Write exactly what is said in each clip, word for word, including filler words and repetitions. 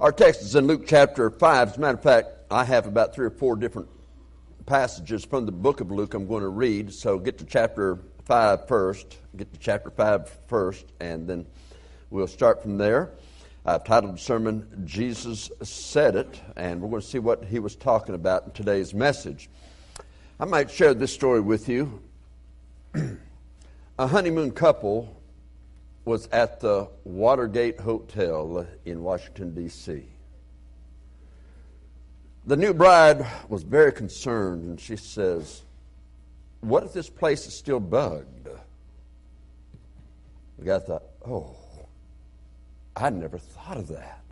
Our text is in Luke chapter five. As a matter of fact, I have about three or four different passages from the book of Luke I'm going to read. So get to chapter five first. Get to chapter five first, and then we'll start from there. I've titled the sermon, Jesus Said It, and we're going to see what he was talking about in today's message. I might share this story with you. A honeymoon couple was at the Watergate Hotel in Washington, D C The new bride was very concerned, and she says, "What if this place is still bugged?" The guy thought, "Oh, I never thought of that."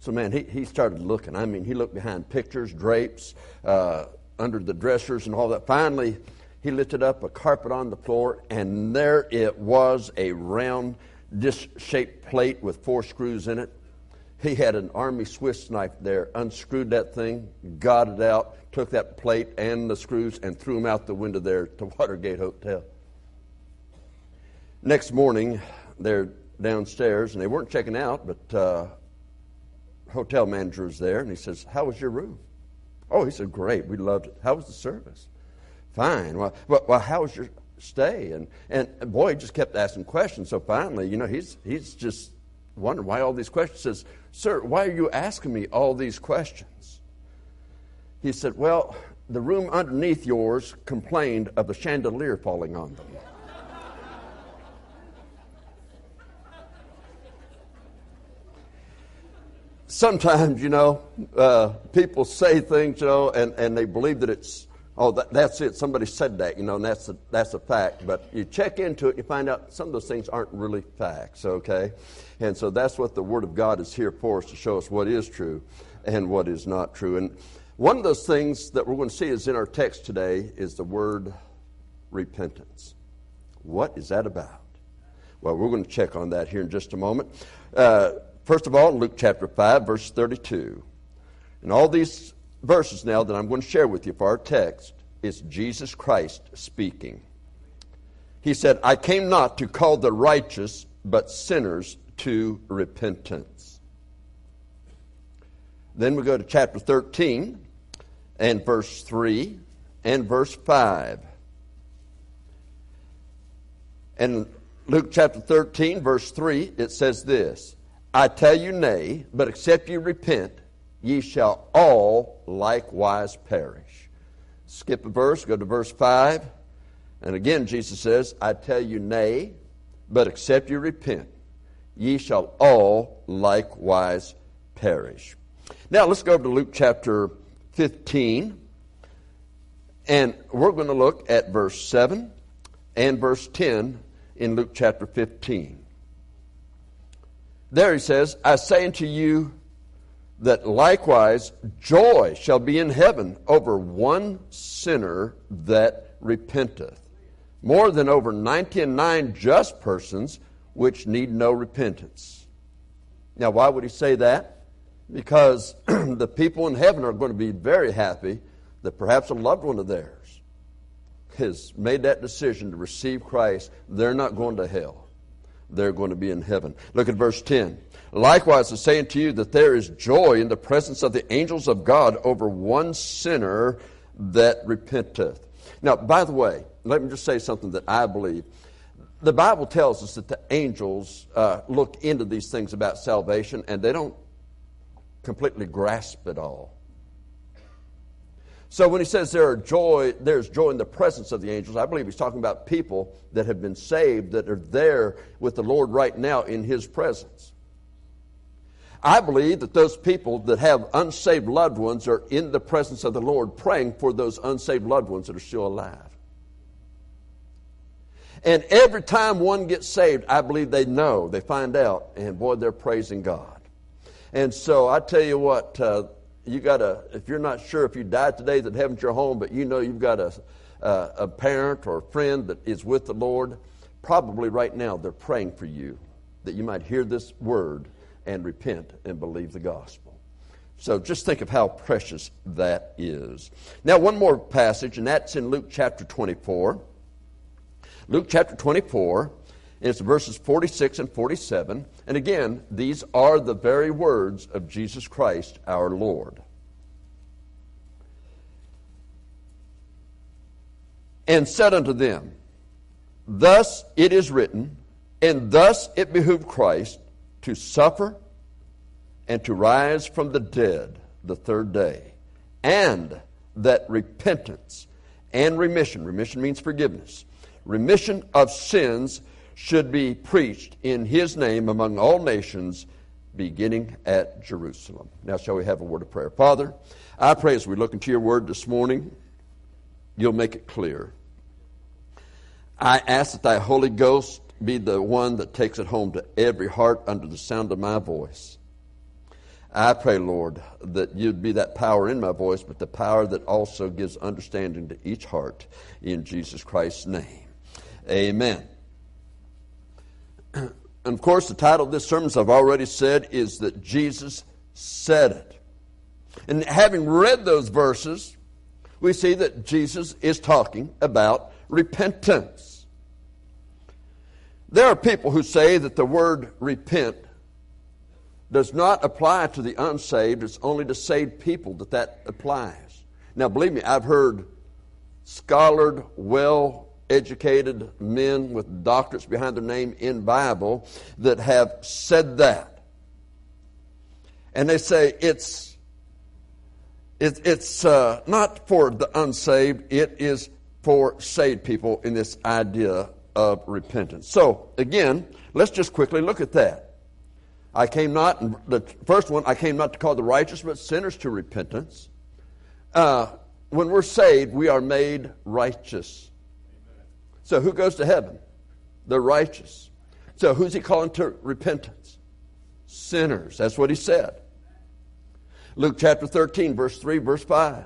So, man, he, he started looking. I mean, he looked behind pictures, drapes, uh, under the dressers and all that. Finally, he lifted up a carpet on the floor, and there it was, a round disc-shaped plate with four screws in it. He had an Army Swiss knife there, unscrewed that thing, got it out, took that plate and the screws and threw them out the window there at the Watergate Hotel. Next morning, they're downstairs, and they weren't checking out, but uh, hotel manager was there, and he says, "How was your room?" "Oh," he said, "great. We loved it." "How was the service?" "Fine." "Well, well, well how was your stay?" And and boy, he just kept asking questions. So finally, you know, he's he's just wondering why all these questions. He says, "Sir, why are you asking me all these questions?" He said, "Well, the room underneath yours complained of the chandelier falling on them." Sometimes, you know, uh, people say things, you know, and, and they believe that it's, oh, that, that's it. Somebody said that, you know, and that's a, that's a fact. But you check into it, you find out some of those things aren't really facts, okay? And so that's what the Word of God is here for, is to show us what is true and what is not true. And one of those things that we're going to see is in our text today is the word repentance. What is that about? Well, we're going to check on that here in just a moment. Uh First of all, Luke chapter five, verse thirty-two. And all these verses now that I'm going to share with you for our text is Jesus Christ speaking. He said, "I came not to call the righteous, but sinners to repentance." Then we go to chapter thirteen and verse three and verse five. And Luke chapter thirteen, verse three, it says this, "I tell you, nay, but except you repent, ye shall all likewise perish." Skip a verse, go to verse five. And again, Jesus says, "I tell you, nay, but except you repent, ye shall all likewise perish." Now, let's go over to Luke chapter fifteen. And we're going to look at verse seven and verse ten in Luke chapter fifteen. There he says, "I say unto you that likewise joy shall be in heaven over one sinner that repenteth, more than over ninety and nine just persons which need no repentance." Now, why would he say that? Because the people in heaven are going to be very happy that perhaps a loved one of theirs has made that decision to receive Christ. They're not going to hell. They're going to be in heaven. Look at verse ten. "Likewise, I say unto you that there is joy in the presence of the angels of God over one sinner that repenteth." Now, by the way, let me just say something that I believe. The Bible tells us that the angels uh, look into these things about salvation, and they don't completely grasp it all. So when he says there are joy, there's joy in the presence of the angels, I believe he's talking about people that have been saved, that are there with the Lord right now in his presence. I believe that those people that have unsaved loved ones are in the presence of the Lord praying for those unsaved loved ones that are still alive. And every time one gets saved, I believe they know, they find out, and boy, they're praising God. And so I tell you what, uh, You gotta, if you're not sure if you died today that heaven's your home, but you know you've got a, a, a parent or a friend that is with the Lord, probably right now they're praying for you that you might hear this word and repent and believe the gospel. So just think of how precious that is. Now, one more passage, and that's in Luke chapter twenty-four. Luke chapter twenty-four, It's verses forty-six and forty-seven. And again, these are the very words of Jesus Christ, our Lord. And said unto them, Thus it is written, and thus it behooved Christ to suffer and to rise from the dead the third day, and that repentance and remission, remission means forgiveness, remission of sins should be preached in his name among all nations, beginning at Jerusalem. Now shall we have a word of prayer. Father, I pray as we look into your word this morning, you'll make it clear. I ask that thy Holy Ghost be the one that takes it home to every heart under the sound of my voice. I pray, Lord, that you'd be that power in my voice, but the power that also gives understanding to each heart, in Jesus Christ's name. Amen. And of course, the title of this sermon, as I've already said, is that Jesus said it. And having read those verses, we see that Jesus is talking about repentance. There are people who say that the word repent does not apply to the unsaved. It's only to saved people that that applies. Now, believe me, I've heard scholared, well-educated men with doctorates behind their name in Bible that have said that. And they say it's, it, it's uh, not for the unsaved. It is for saved people in this idea of repentance. So, again, let's just quickly look at that. I came not, the first one, I came not to call the righteous, but sinners to repentance. Uh, when we're saved, we are made righteous. Amen. So who goes to heaven? The righteous. So who's he calling to repentance? Sinners. That's what he said. Luke chapter thirteen, verse three, verse five.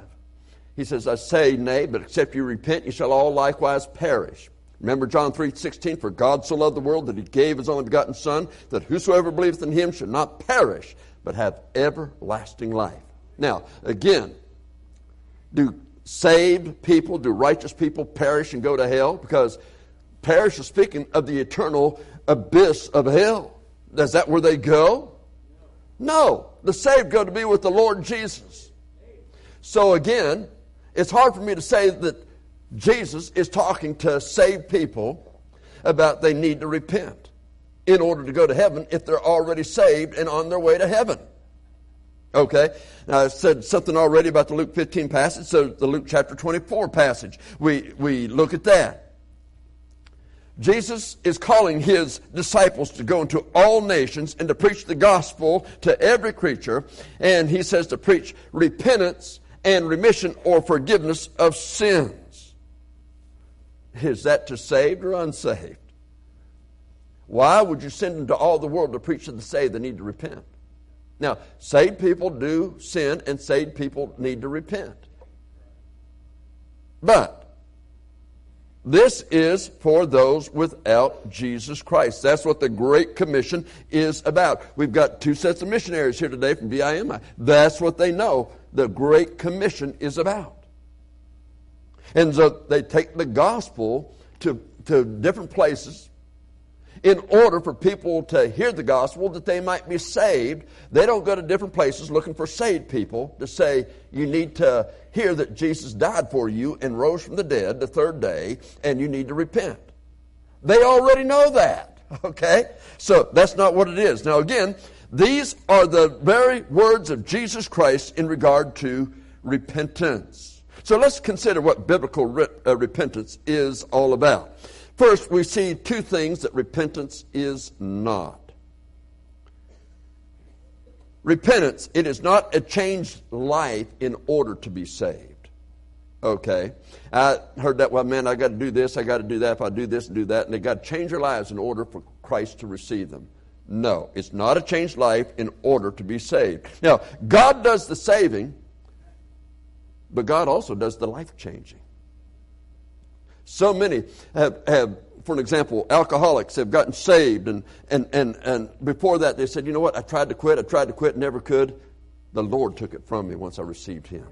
He says, I say, nay, but except you repent, you shall all likewise perish. Remember John three sixteen, for God so loved the world that he gave his only begotten Son, that whosoever believeth in him should not perish, but have everlasting life. Now, again, do saved people, do righteous people perish and go to hell? Because perish is speaking of the eternal abyss of hell. Is that where they go? No. The saved go to be with the Lord Jesus. So again, it's hard for me to say that Jesus is talking to saved people about they need to repent in order to go to heaven if they're already saved and on their way to heaven. Okay, now I've said something already about the Luke fifteen passage, so the Luke chapter twenty-four passage, we, we look at that. Jesus is calling his disciples to go into all nations and to preach the gospel to every creature, and he says to preach repentance and remission or forgiveness of sin. Is that to saved or unsaved? Why would you send them to all the world to preach to the saved? They need to repent. Now, saved people do sin, and saved people need to repent. But this is for those without Jesus Christ. That's what the Great Commission is about. We've got two sets of missionaries here today from B I M I. That's what they know the Great Commission is about. And so they take the gospel to, to different places in order for people to hear the gospel that they might be saved. They don't go to different places looking for saved people to say, you need to hear that Jesus died for you and rose from the dead the third day, and you need to repent. They already know that, okay? So that's not what it is. Now again, these are the very words of Jesus Christ in regard to repentance. So let's consider what biblical re- uh, repentance is all about. First, we see two things that repentance is not. Repentance, it is not a changed life in order to be saved. Okay. I heard that, well, man, I got to do this, I got to do that, if I do this and do that, and they got to change their lives in order for Christ to receive them. No, it's not a changed life in order to be saved. Now, God does the saving, but God also does the life-changing. So many have, have, for an example, alcoholics have gotten saved, and, and, and, and before that they said, you know what, I tried to quit, I tried to quit, never could. The Lord took it from me once I received him.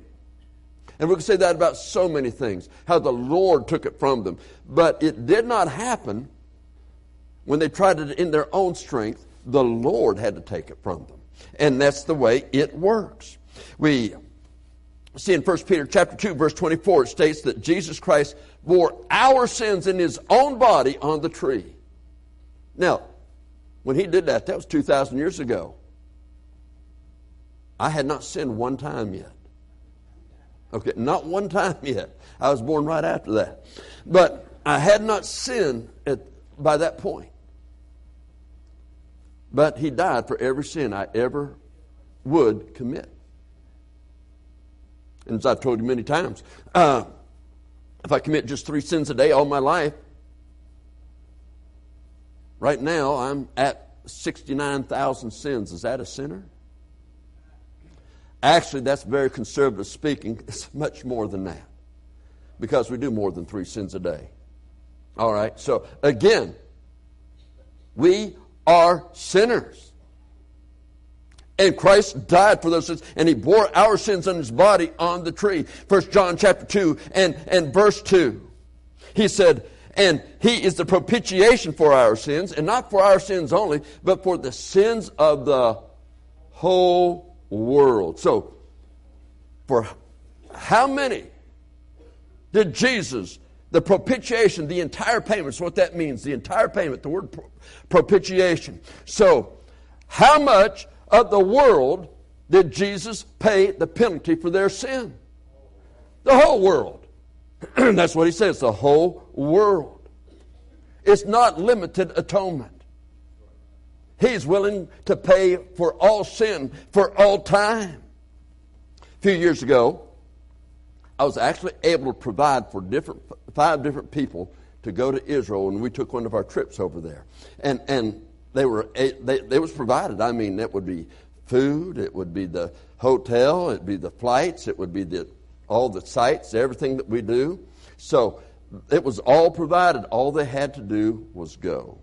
And we can say that about so many things, how the Lord took it from them. But it did not happen when they tried it in their own strength, the Lord had to take it from them. And that's the way it works. We see in First Peter chapter two, verse twenty-four, it states that Jesus Christ bore our sins in his own body on the tree. Now, when he did that, that was two thousand years ago. I had not sinned one time yet. Okay, not one time yet. I was born right after that. But I had not sinned at, by that point. But he died for every sin I ever would commit. And as I've told you many times, uh, if I commit just three sins a day all my life, right now I'm at sixty-nine thousand sins. Is that a sinner? Actually, that's very conservative speaking. It's much more than that, because we do more than three sins a day. All right, so again, we are sinners. And Christ died for those sins, and he bore our sins on his body on the tree. First John chapter two and, and verse two. He said, and he is the propitiation for our sins, and not for our sins only, but for the sins of the whole world. So, for how many did Jesus, the propitiation, the entire payment, so what that means, the entire payment, the word propitiation. So, how much of the world did Jesus pay the penalty for their sin? The whole world. That's what he says, the whole world. It's not limited atonement. He's willing to pay for all sin for all time. A few years ago, I was actually able to provide for different five different people to go to Israel, and we took one of our trips over there. And and they were they they was provided. I mean, that would be food, it would be the hotel, it'd be the flights, it would be the all the sites, everything that we do. So it was all provided. All they had to do was go.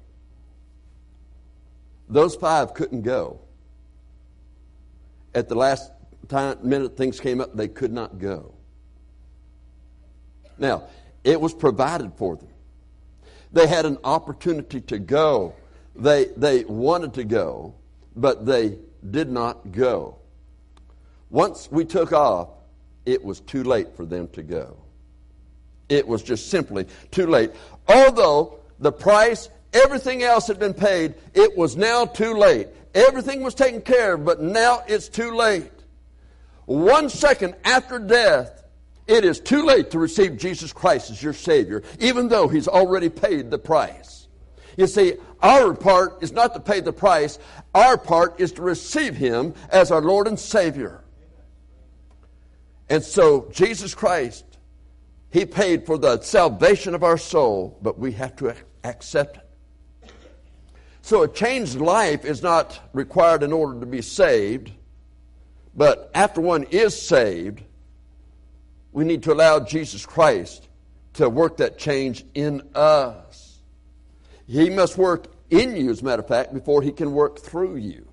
Those five couldn't go. At the last time, minute things came up, they could not go. Now, it was provided for them. They had an opportunity to go. They, they wanted to go, but they did not go. Once we took off, it was too late for them to go. It was just simply too late. Although the price, everything else had been paid. It was now too late. Everything was taken care of, but now it's too late. One second after death, it is too late to receive Jesus Christ as your Savior, even though he's already paid the price. You see, our part is not to pay the price. Our part is to receive him as our Lord and Savior. And so, Jesus Christ, he paid for the salvation of our soul, but we have to accept it. So a changed life is not required in order to be saved, but after one is saved, we need to allow Jesus Christ to work that change in us. He must work in you, as a matter of fact, before he can work through you.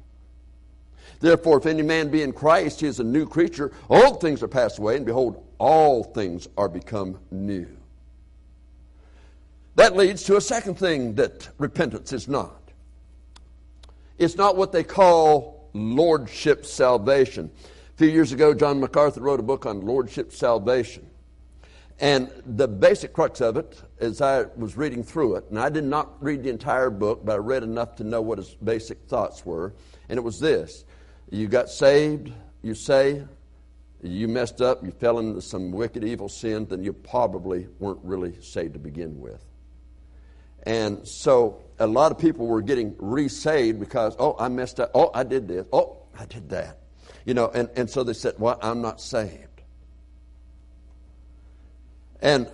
Therefore, if any man be in Christ, he is a new creature. Old things are passed away, and behold, all things are become new. That leads to a second thing that repentance is not. It's not what they call lordship salvation. A few years ago, John MacArthur wrote a book on lordship salvation. And the basic crux of it, as I was reading through it, and I did not read the entire book, but I read enough to know what his basic thoughts were, and it was this. You got saved, you say, you messed up, you fell into some wicked, evil sin, then you probably weren't really saved to begin with. And so a lot of people were getting re-saved because, oh, I messed up. Oh, I did this. Oh, I did that. You know, and, and so they said, well, I'm not saved. And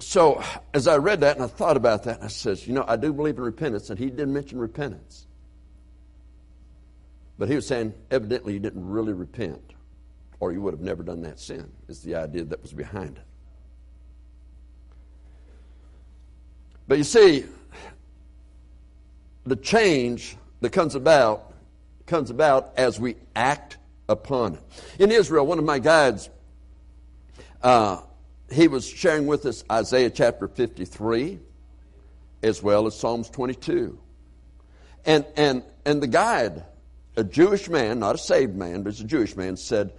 so as I read that and I thought about that, I says, you know, I do believe in repentance. And he did mention repentance. But he was saying, evidently, you didn't really repent, or you would have never done that sin, is the idea that was behind it. But you see, the change that comes about comes about as we act upon it. In Israel, one of my guides, uh, he was sharing with us Isaiah chapter fifty-three, as well as Psalms twenty-two. And and and the guide, a Jewish man, not a saved man, but it's a Jewish man, said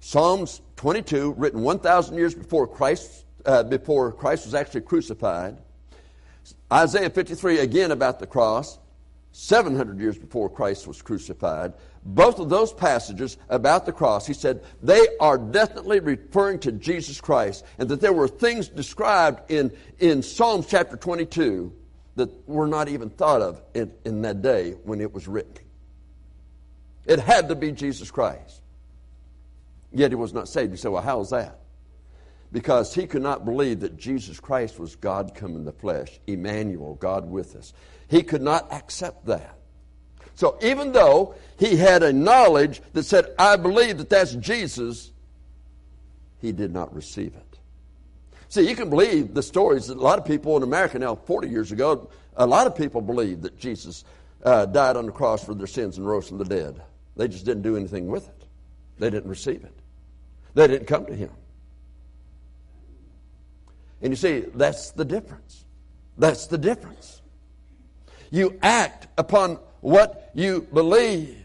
Psalms twenty-two, written one thousand years before Christ, uh, before Christ was actually crucified. Isaiah fifty-three, again about the cross, seven hundred years before Christ was crucified. Both of those passages about the cross, he said, they are definitely referring to Jesus Christ, and that there were things described in, in Psalms chapter twenty-two that were not even thought of in, in that day when it was written. It had to be Jesus Christ. Yet he was not saved. You say, well, how is that? Because he could not believe that Jesus Christ was God come in the flesh, Emmanuel, God with us. He could not accept that. So even though he had a knowledge that said, I believe that that's Jesus, he did not receive it. See, you can believe the stories that a lot of people in America now, forty years ago, a lot of people believed that Jesus uh, died on the cross for their sins and rose from the dead. They just didn't do anything with it. They didn't receive it. They didn't come to him. And you see, that's the difference. That's the difference. You act upon what you believe.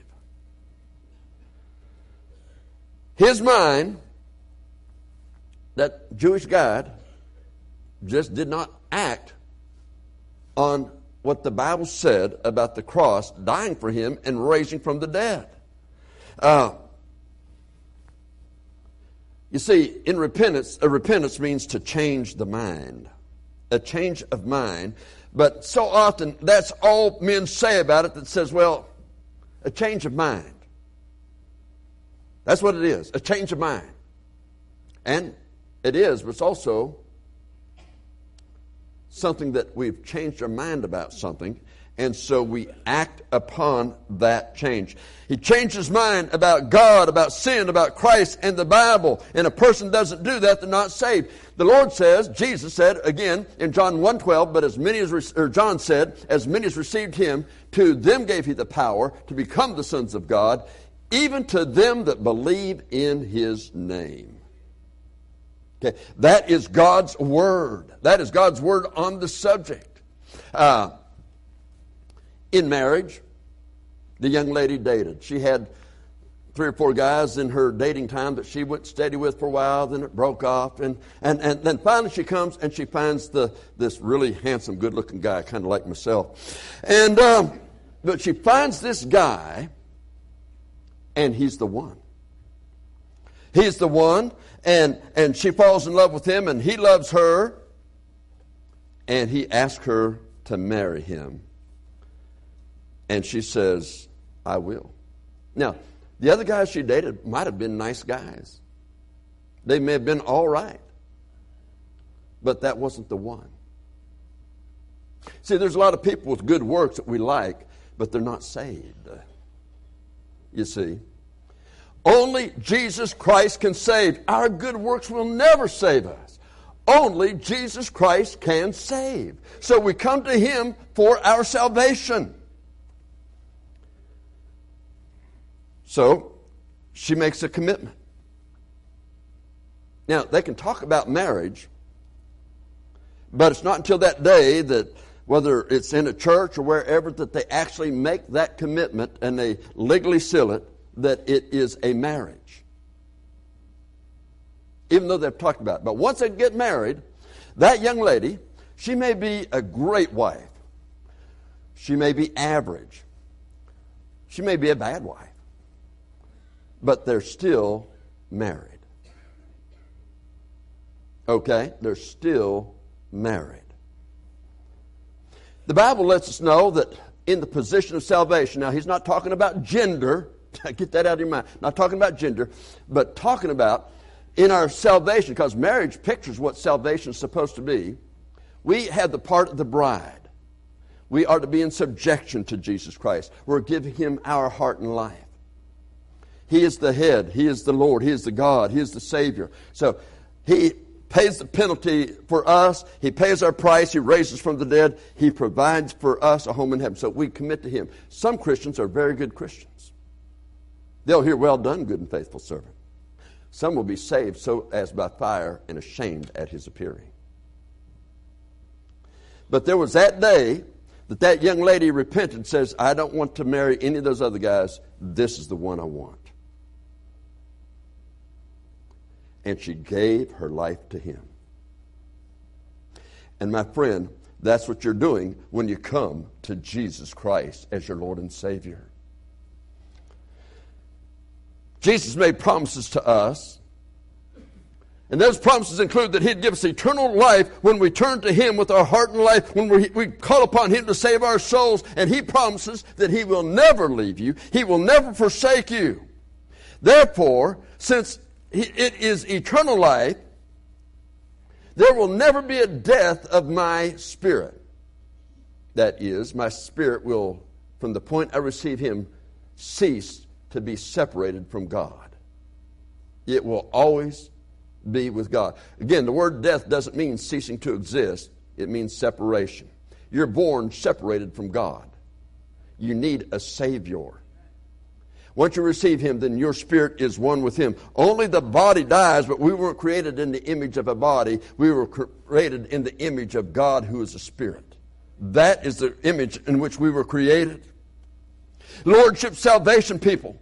His mind, that Jewish guide, just did not act on what the Bible said about the cross, dying for him and raising from the dead. Uh, you see, in repentance, a repentance means to change the mind, a change of mind. But so often, that's all men say about it, that says, well, a change of mind. That's what it is, a change of mind. And it is, but it's also something that we've changed our mind about something, and so we act upon that change. He changed his mind about God, about sin, about Christ, and the Bible. And a person doesn't do that, they're not saved. The Lord says, Jesus said, again, in John one twelve, but as many as, or John said, as many as received him, to them gave he the power to become the sons of God, even to them that believe in his name. Okay, that is God's word. That is God's word on the subject. Uh, in marriage, the young lady dated. She had three or four guys in her dating time that she went steady with for a while, then it broke off. And, and, and then finally she comes and she finds the this really handsome, good-looking guy, kind of like myself. And um, but she finds this guy, and he's the one. He's the one, and, and she falls in love with him, and he loves her, and he asks her to marry him. And she says, I will. Now, the other guys she dated might have been nice guys. They may have been all right, but that wasn't the one. See, there's a lot of people with good works that we like, but they're not saved, you see. Only Jesus Christ can save. Our good works will never save us. Only Jesus Christ can save. So we come to him for our salvation. So she makes a commitment. Now, they can talk about marriage, but it's not until that day that, whether it's in a church or wherever, that they actually make that commitment and they legally seal it, that it is a marriage, even though they've talked about it. But once they get married, that young lady, she may be a great wife. She may be average. She may be a bad wife. But they're still married. Okay? They're still married. The Bible lets us know that in the position of salvation, now he's not talking about gender. Get that out of your mind. Not talking about gender, but talking about in our salvation, because marriage pictures what salvation is supposed to be. We have the part of the bride. We are to be in subjection to Jesus Christ. We're giving him our heart and life. He is the head. He is the Lord. He is the God. He is the Savior. So he pays the penalty for us. He pays our price. He raises from the dead. He provides for us a home in heaven. So we commit to him. Some Christians are very good Christians. They'll hear, well done, good and faithful servant. Some will be saved so as by fire and ashamed at his appearing. But there was that day that that young lady repented and says, I don't want to marry any of those other guys. This is the one I want. And she gave her life to him. And my friend, that's what you're doing when you come to Jesus Christ as your Lord and Savior. Jesus made promises to us. And those promises include that he'd give us eternal life when we turn to him with our heart and life, when we, we call upon him to save our souls. And he promises that he will never leave you. He will never forsake you. Therefore, since it is eternal life, there will never be a death of my spirit. That is, my spirit will, from the point I receive him, cease to be separated from God. It will always be with God. Again, the word death doesn't mean ceasing to exist. It means separation. You're born separated from God. You need a Savior. Once you receive him, then your spirit is one with him. Only the body dies, but we weren't created in the image of a body. We were created in the image of God, who is a spirit. That is the image in which we were created. Lordship salvation people.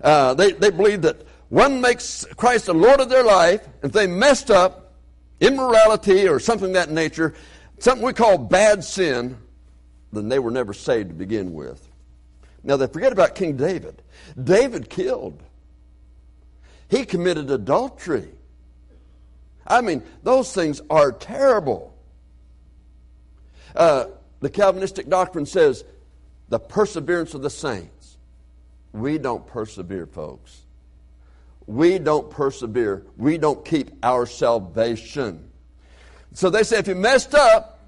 Uh, they, they believe that one makes Christ the Lord of their life. If they messed up, immorality or something of that nature, something we call bad sin, then they were never saved to begin with. Now, they forget about King David. David killed. He committed adultery. I mean, those things are terrible. Uh, the Calvinistic doctrine says the perseverance of the saints. We don't persevere, folks. We don't persevere. We don't keep our salvation. So they say if you messed up,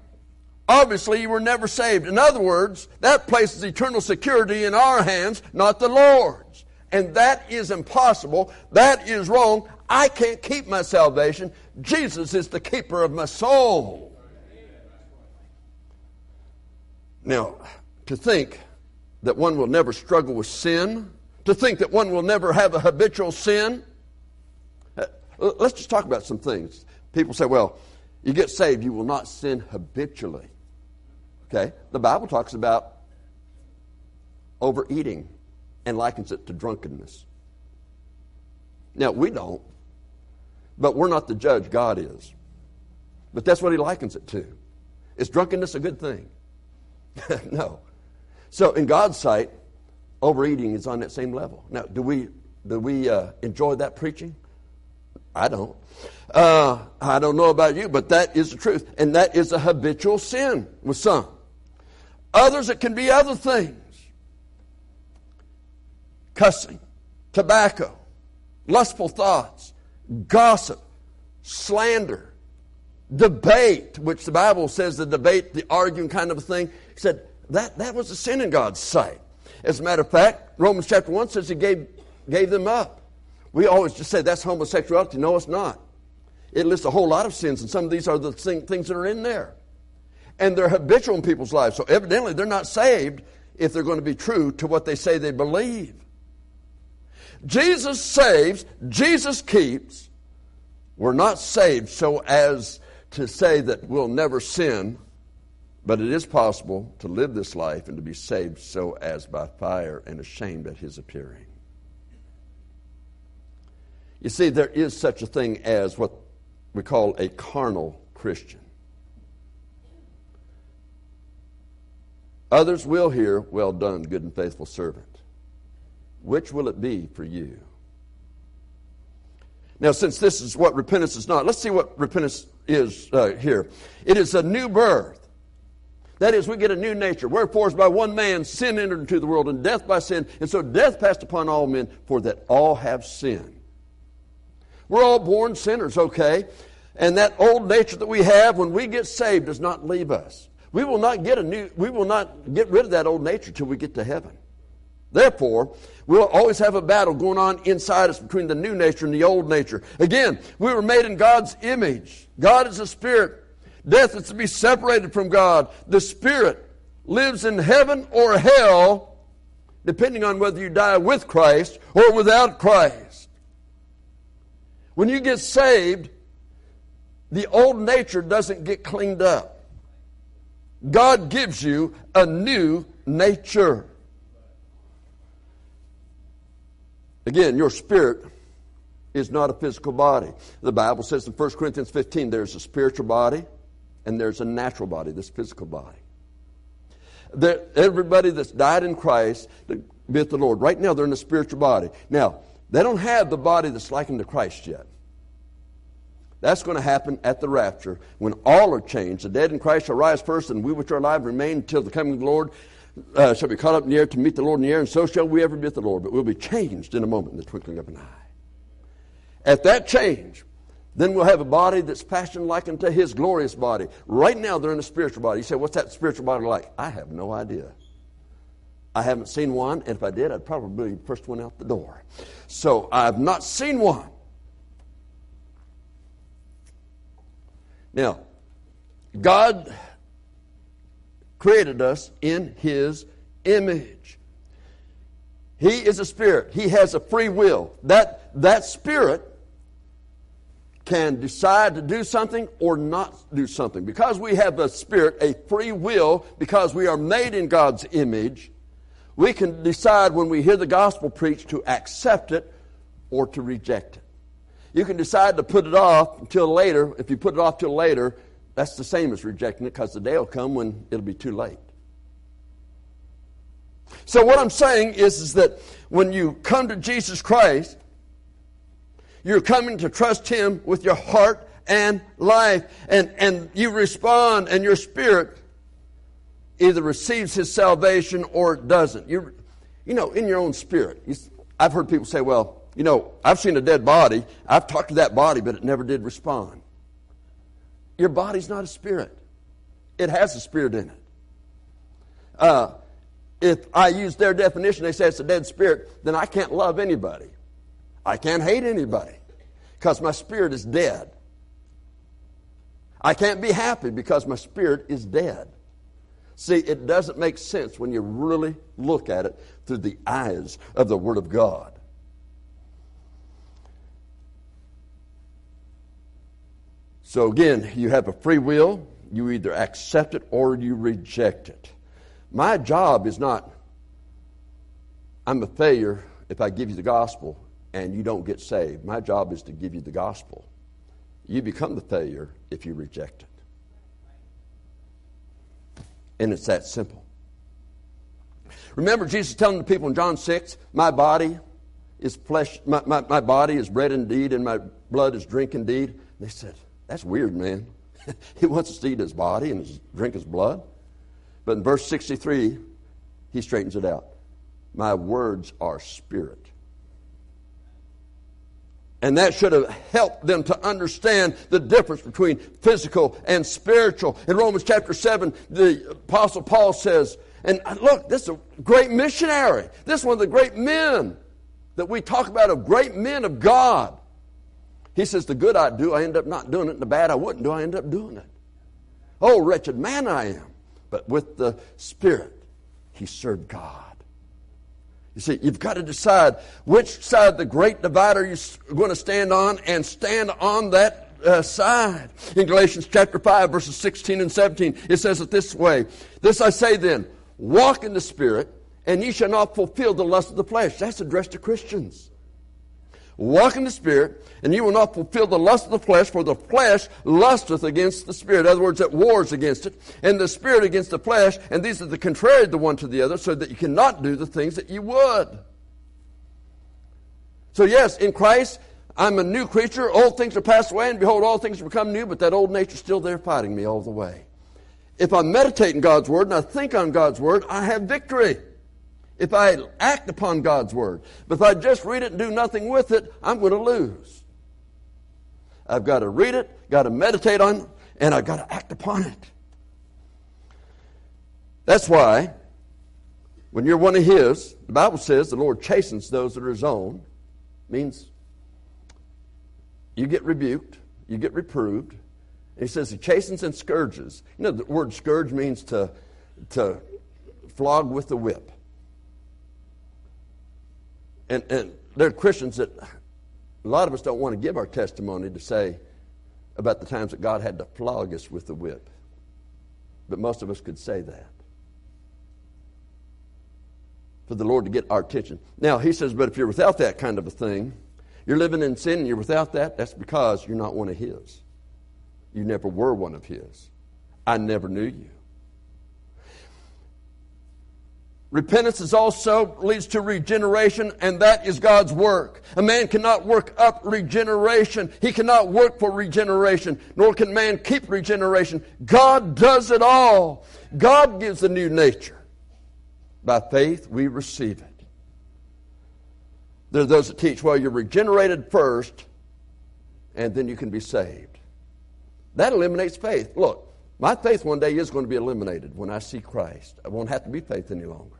obviously, you were never saved. In other words, that places eternal security in our hands, not the Lord's. And that is impossible. That is wrong. I can't keep my salvation. Jesus is the keeper of my soul. Now, to think that one will never struggle with sin, to think that one will never have a habitual sin, let's just talk about some things. People say, well, you get saved, you will not sin habitually. Okay, the Bible talks about overeating and likens it to drunkenness. Now, we don't, but we're not the judge. God is. But that's what he likens it to. Is drunkenness a good thing? No. So in God's sight, overeating is on that same level. Now, do we do we uh, enjoy that preaching? I don't. Uh, I don't know about you, but that is the truth. And that is a habitual sin with some. Others, it can be other things. Cussing, tobacco, lustful thoughts, gossip, slander, debate, which the Bible says the debate, the arguing kind of a thing. He said that, that was a sin in God's sight. As a matter of fact, Romans chapter one says he gave, gave them up. We always just say that's homosexuality. No, it's not. It lists a whole lot of sins, and some of these are the thing, things that are in there. And they're habitual in people's lives. So evidently they're not saved if they're going to be true to what they say they believe. Jesus saves. Jesus keeps. We're not saved so as to say that we'll never sin, but it is possible to live this life and to be saved so as by fire and ashamed at his appearing. You see, there is such a thing as what we call a carnal Christian. Others will hear, well done, good and faithful servant. Which will it be for you? Now, since this is what repentance is not, let's see what repentance is uh, here. It is a new birth. That is, we get a new nature. Wherefore, by one man sin entered into the world, and death by sin. And so death passed upon all men, for that all have sinned. We're all born sinners, okay? And that old nature that we have when we get saved does not leave us. We will not get a new, we will not get rid of that old nature till we get to heaven. Therefore, we'll always have a battle going on inside us between the new nature and the old nature. Again, we were made in God's image. God is a spirit. Death is to be separated from God. The spirit lives in heaven or hell, depending on whether you die with Christ or without Christ. When you get saved, the old nature doesn't get cleaned up. God gives you a new nature. Again, your spirit is not a physical body. The Bible says in First Corinthians fifteen, there's a spiritual body and there's a natural body, this physical body. That everybody that's died in Christ, be at the Lord. Right now, they're in a spiritual body. Now, they don't have the body that's likened to Christ yet. That's going to happen at the rapture when all are changed. The dead in Christ shall rise first, and we which are alive remain until the coming of the Lord uh, shall be caught up in the air to meet the Lord in the air, and so shall we ever be at the Lord. But we'll be changed in a moment, in the twinkling of an eye. At that change, then we'll have a body that's fashioned like unto His glorious body. Right now, they're in a spiritual body. You say, what's that spiritual body like? I have no idea. I haven't seen one, and if I did, I'd probably be the first one out the door. So I've not seen one. Now, God created us in His image. He is a spirit. He has a free will. That, that spirit can decide to do something or not do something. Because we have a spirit, a free will, because we are made in God's image, we can decide when we hear the gospel preached to accept it or to reject it. You can decide to put it off until later. If you put it off till later, that's the same as rejecting it, because the day will come when it'll be too late. So what I'm saying is, is that when you come to Jesus Christ, you're coming to trust Him with your heart and life. And, and you respond, and your spirit either receives His salvation or doesn't. You, you know, in your own spirit. You, I've heard people say, well, you know, I've seen a dead body. I've talked to that body, but it never did respond. Your body's not a spirit. It has a spirit in it. Uh, if I use their definition, they say it's a dead spirit, then I can't love anybody. I can't hate anybody because my spirit is dead. I can't be happy because my spirit is dead. See, it doesn't make sense when you really look at it through the eyes of the Word of God. So again, you have a free will. You either accept it or you reject it. My job is not, I'm a failure if I give you the gospel and you don't get saved. My job is to give you the gospel. You become the failure if you reject it. And it's that simple. Remember Jesus telling the people in John six, my body is flesh, my, my, my body is bread indeed, and my blood is drink indeed. They said, that's weird, man. He wants us to eat His body and his, drink His blood. But in verse sixty-three, He straightens it out. My words are spirit. And that should have helped them to understand the difference between physical and spiritual. In Romans chapter seven, the Apostle Paul says, and look, this is a great missionary. This is one of the great men that we talk about, of great men of God. He says, the good I do, I end up not doing it. And the bad I wouldn't do, I end up doing it. Oh, wretched man I am. But with the Spirit, he served God. You see, you've got to decide which side the great divider you're going to stand on, and stand on that uh, side. In Galatians chapter five, verses sixteen and seventeen, it says it this way. This I say then, walk in the Spirit, and ye shall not fulfill the lust of the flesh. That's addressed to Christians. Walk in the Spirit, and you will not fulfill the lust of the flesh, for the flesh lusteth against the Spirit. In other words, it wars against it, and the Spirit against the flesh, and these are the contrary the one to the other, so that you cannot do the things that you would. So yes, in Christ, I'm a new creature. Old things are passed away, and behold, all things have become new, but that old nature's still there fighting me all the way. If I meditate in God's Word, and I think on God's Word, I have victory. If I act upon God's Word. But if I just read it and do nothing with it, I'm going to lose. I've got to read it, got to meditate on it, and I've got to act upon it. That's why, when you're one of His, the Bible says the Lord chastens those that are His own. Means you get rebuked, you get reproved. And He says He chastens and scourges. You know, the word scourge means to, to flog with the whip. And, and there are Christians that a lot of us don't want to give our testimony to say about the times that God had to flog us with the whip. But most of us could say that. For the Lord to get our attention. Now, he says, but if you're without that kind of a thing, you're living in sin and you're without that, that's because you're not one of his. You never were one of his. I never knew you. Repentance is also leads to regeneration, and that is God's work. A man cannot work up regeneration. He cannot work for regeneration, nor can man keep regeneration. God does it all. God gives a new nature. By faith, we receive it. There are those that teach, well, you're regenerated first, and then you can be saved. That eliminates faith. Look, my faith one day is going to be eliminated when I see Christ. I won't have to be faith any longer.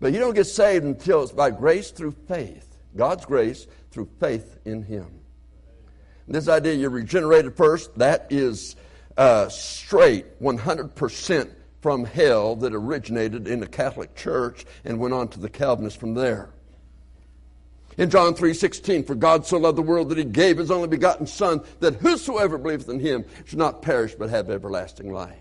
But you don't get saved until it's by grace through faith. God's grace through faith in him. And this idea you're regenerated first, that is uh, straight one hundred percent from hell that originated in the Catholic Church and went on to the Calvinists from there. In John three sixteen, for God so loved the world that he gave his only begotten Son, that whosoever believeth in him should not perish but have everlasting life.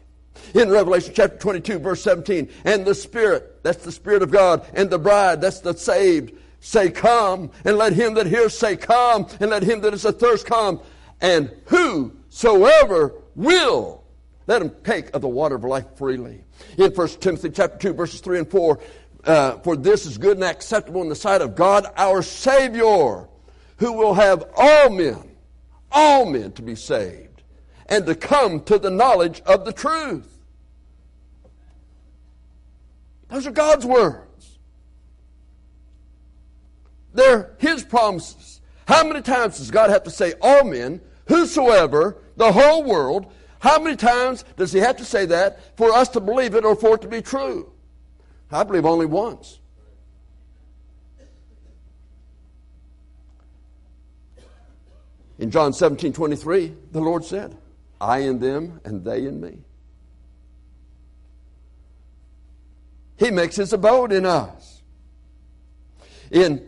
In Revelation chapter twenty-two, verse seventeen, and the Spirit, that's the Spirit of God, and the bride, that's the saved, say, come, and let him that hears say, come, and let him that is athirst come, and whosoever will, let him take of the water of life freely. In First Timothy chapter two, verses three and four, Uh, for this is good and acceptable in the sight of God, our Savior, who will have all men, all men to be saved and to come to the knowledge of the truth. Those are God's words. They're his promises. How many times does God have to say all men, whosoever, the whole world? How many times does he have to say that for us to believe it or for it to be true? I believe only once. In John seventeen twenty-three, the Lord said, I in them and they in me. He makes his abode in us. In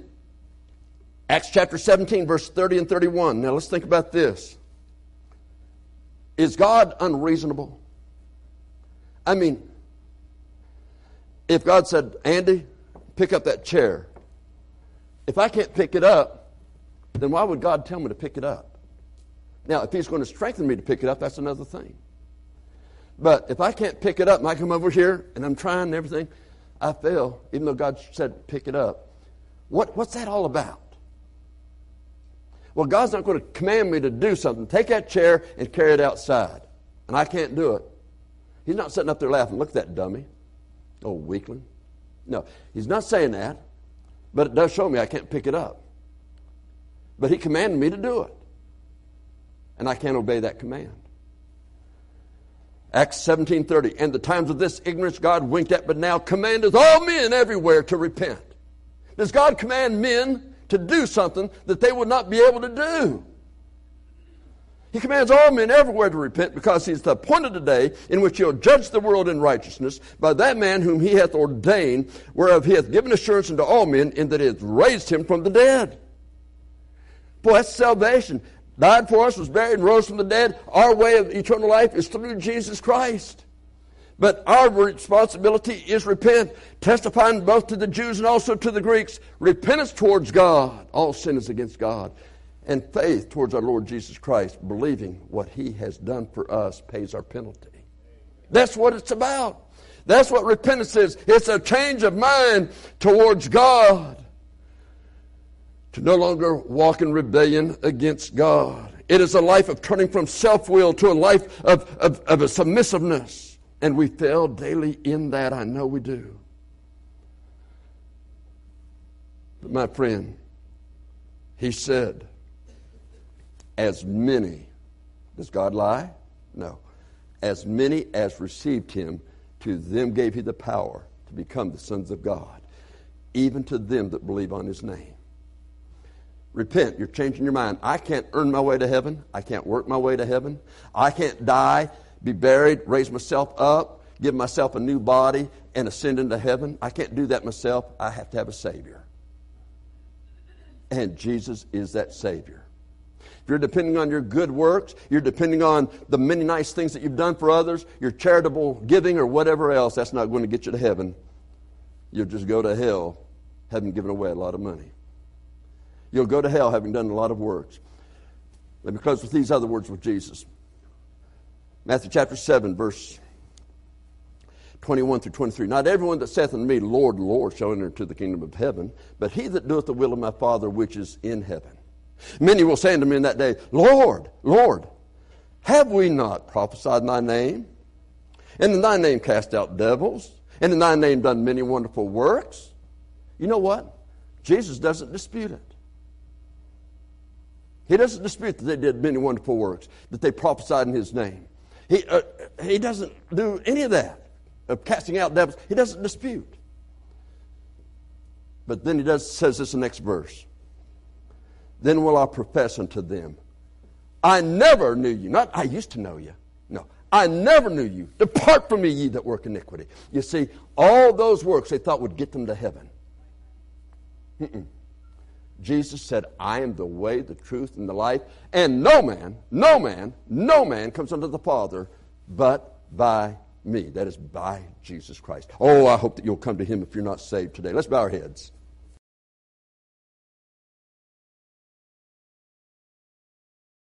Acts chapter seventeen, verse thirty and thirty-one. Now let's think about this. Is God unreasonable? I mean, if God said, Andy, pick up that chair. If I can't pick it up, then why would God tell me to pick it up? Now, if he's going to strengthen me to pick it up, that's another thing. But if I can't pick it up, and I come over here, and I'm trying and everything, I fail, even though God said pick it up. What, what's that all about? Well, God's not going to command me to do something. Take that chair and carry it outside. And I can't do it. He's not sitting up there laughing, look at that dummy. Oh, weakling. No, he's not saying that, but it does show me I can't pick it up. But he commanded me to do it, and I can't obey that command. Acts seventeen thirty, and the times of this ignorance God winked at, but now commandeth all men everywhere to repent. Does God command men to do something that they would not be able to do? He commands all men everywhere to repent because he is the appointed the day in which he will judge the world in righteousness by that man whom he hath ordained, whereof he hath given assurance unto all men in that he hath raised him from the dead. Boy, that's salvation. Died for us, was buried, and rose from the dead. Our way of eternal life is through Jesus Christ. But our responsibility is repent, testifying both to the Jews and also to the Greeks. Repentance towards God. All sin is against God. And faith towards our Lord Jesus Christ, believing what he has done for us, pays our penalty. That's what it's about. That's what repentance is. It's a change of mind towards God. To no longer walk in rebellion against God. It is a life of turning from self-will to a life of, of, of a submissiveness. And we fail daily in that. I know we do. But my friend, he said, as many, does God lie? No. As many as received him, to them gave he the power to become the sons of God, even to them that believe on his name. Repent. You're changing your mind. I can't earn my way to heaven. I can't work my way to heaven. I can't die, be buried, raise myself up, give myself a new body, and ascend into heaven. I can't do that myself. I have to have a Savior. And Jesus is that Savior. If you're depending on your good works, you're depending on the many nice things that you've done for others, your charitable giving or whatever else, that's not going to get you to heaven. You'll just go to hell having given away a lot of money. You'll go to hell having done a lot of works. Let me close with these other words with Jesus. Matthew chapter seven, verse twenty-one through twenty-three. Not everyone that saith unto me, Lord, Lord, shall enter into the kingdom of heaven, but he that doeth the will of my Father which is in heaven. Many will say unto me in that day, Lord, Lord, have we not prophesied in thy name? And in thy name cast out devils? And in thy name done many wonderful works? You know what? Jesus doesn't dispute it. He doesn't dispute that they did many wonderful works, that they prophesied in his name. He, uh, he doesn't do any of that, of casting out devils. He doesn't dispute. But then he does says this in the next verse. Then will I profess unto them, I never knew you. Not I used to know you. No, I never knew you. Depart from me, ye that work iniquity. You see, all those works they thought would get them to heaven. Mm-mm. Jesus said, I am the way, the truth, and the life. And no man, no man, no man comes unto the Father but by me. That is by Jesus Christ. Oh, I hope that you'll come to him if you're not saved today. Let's bow our heads.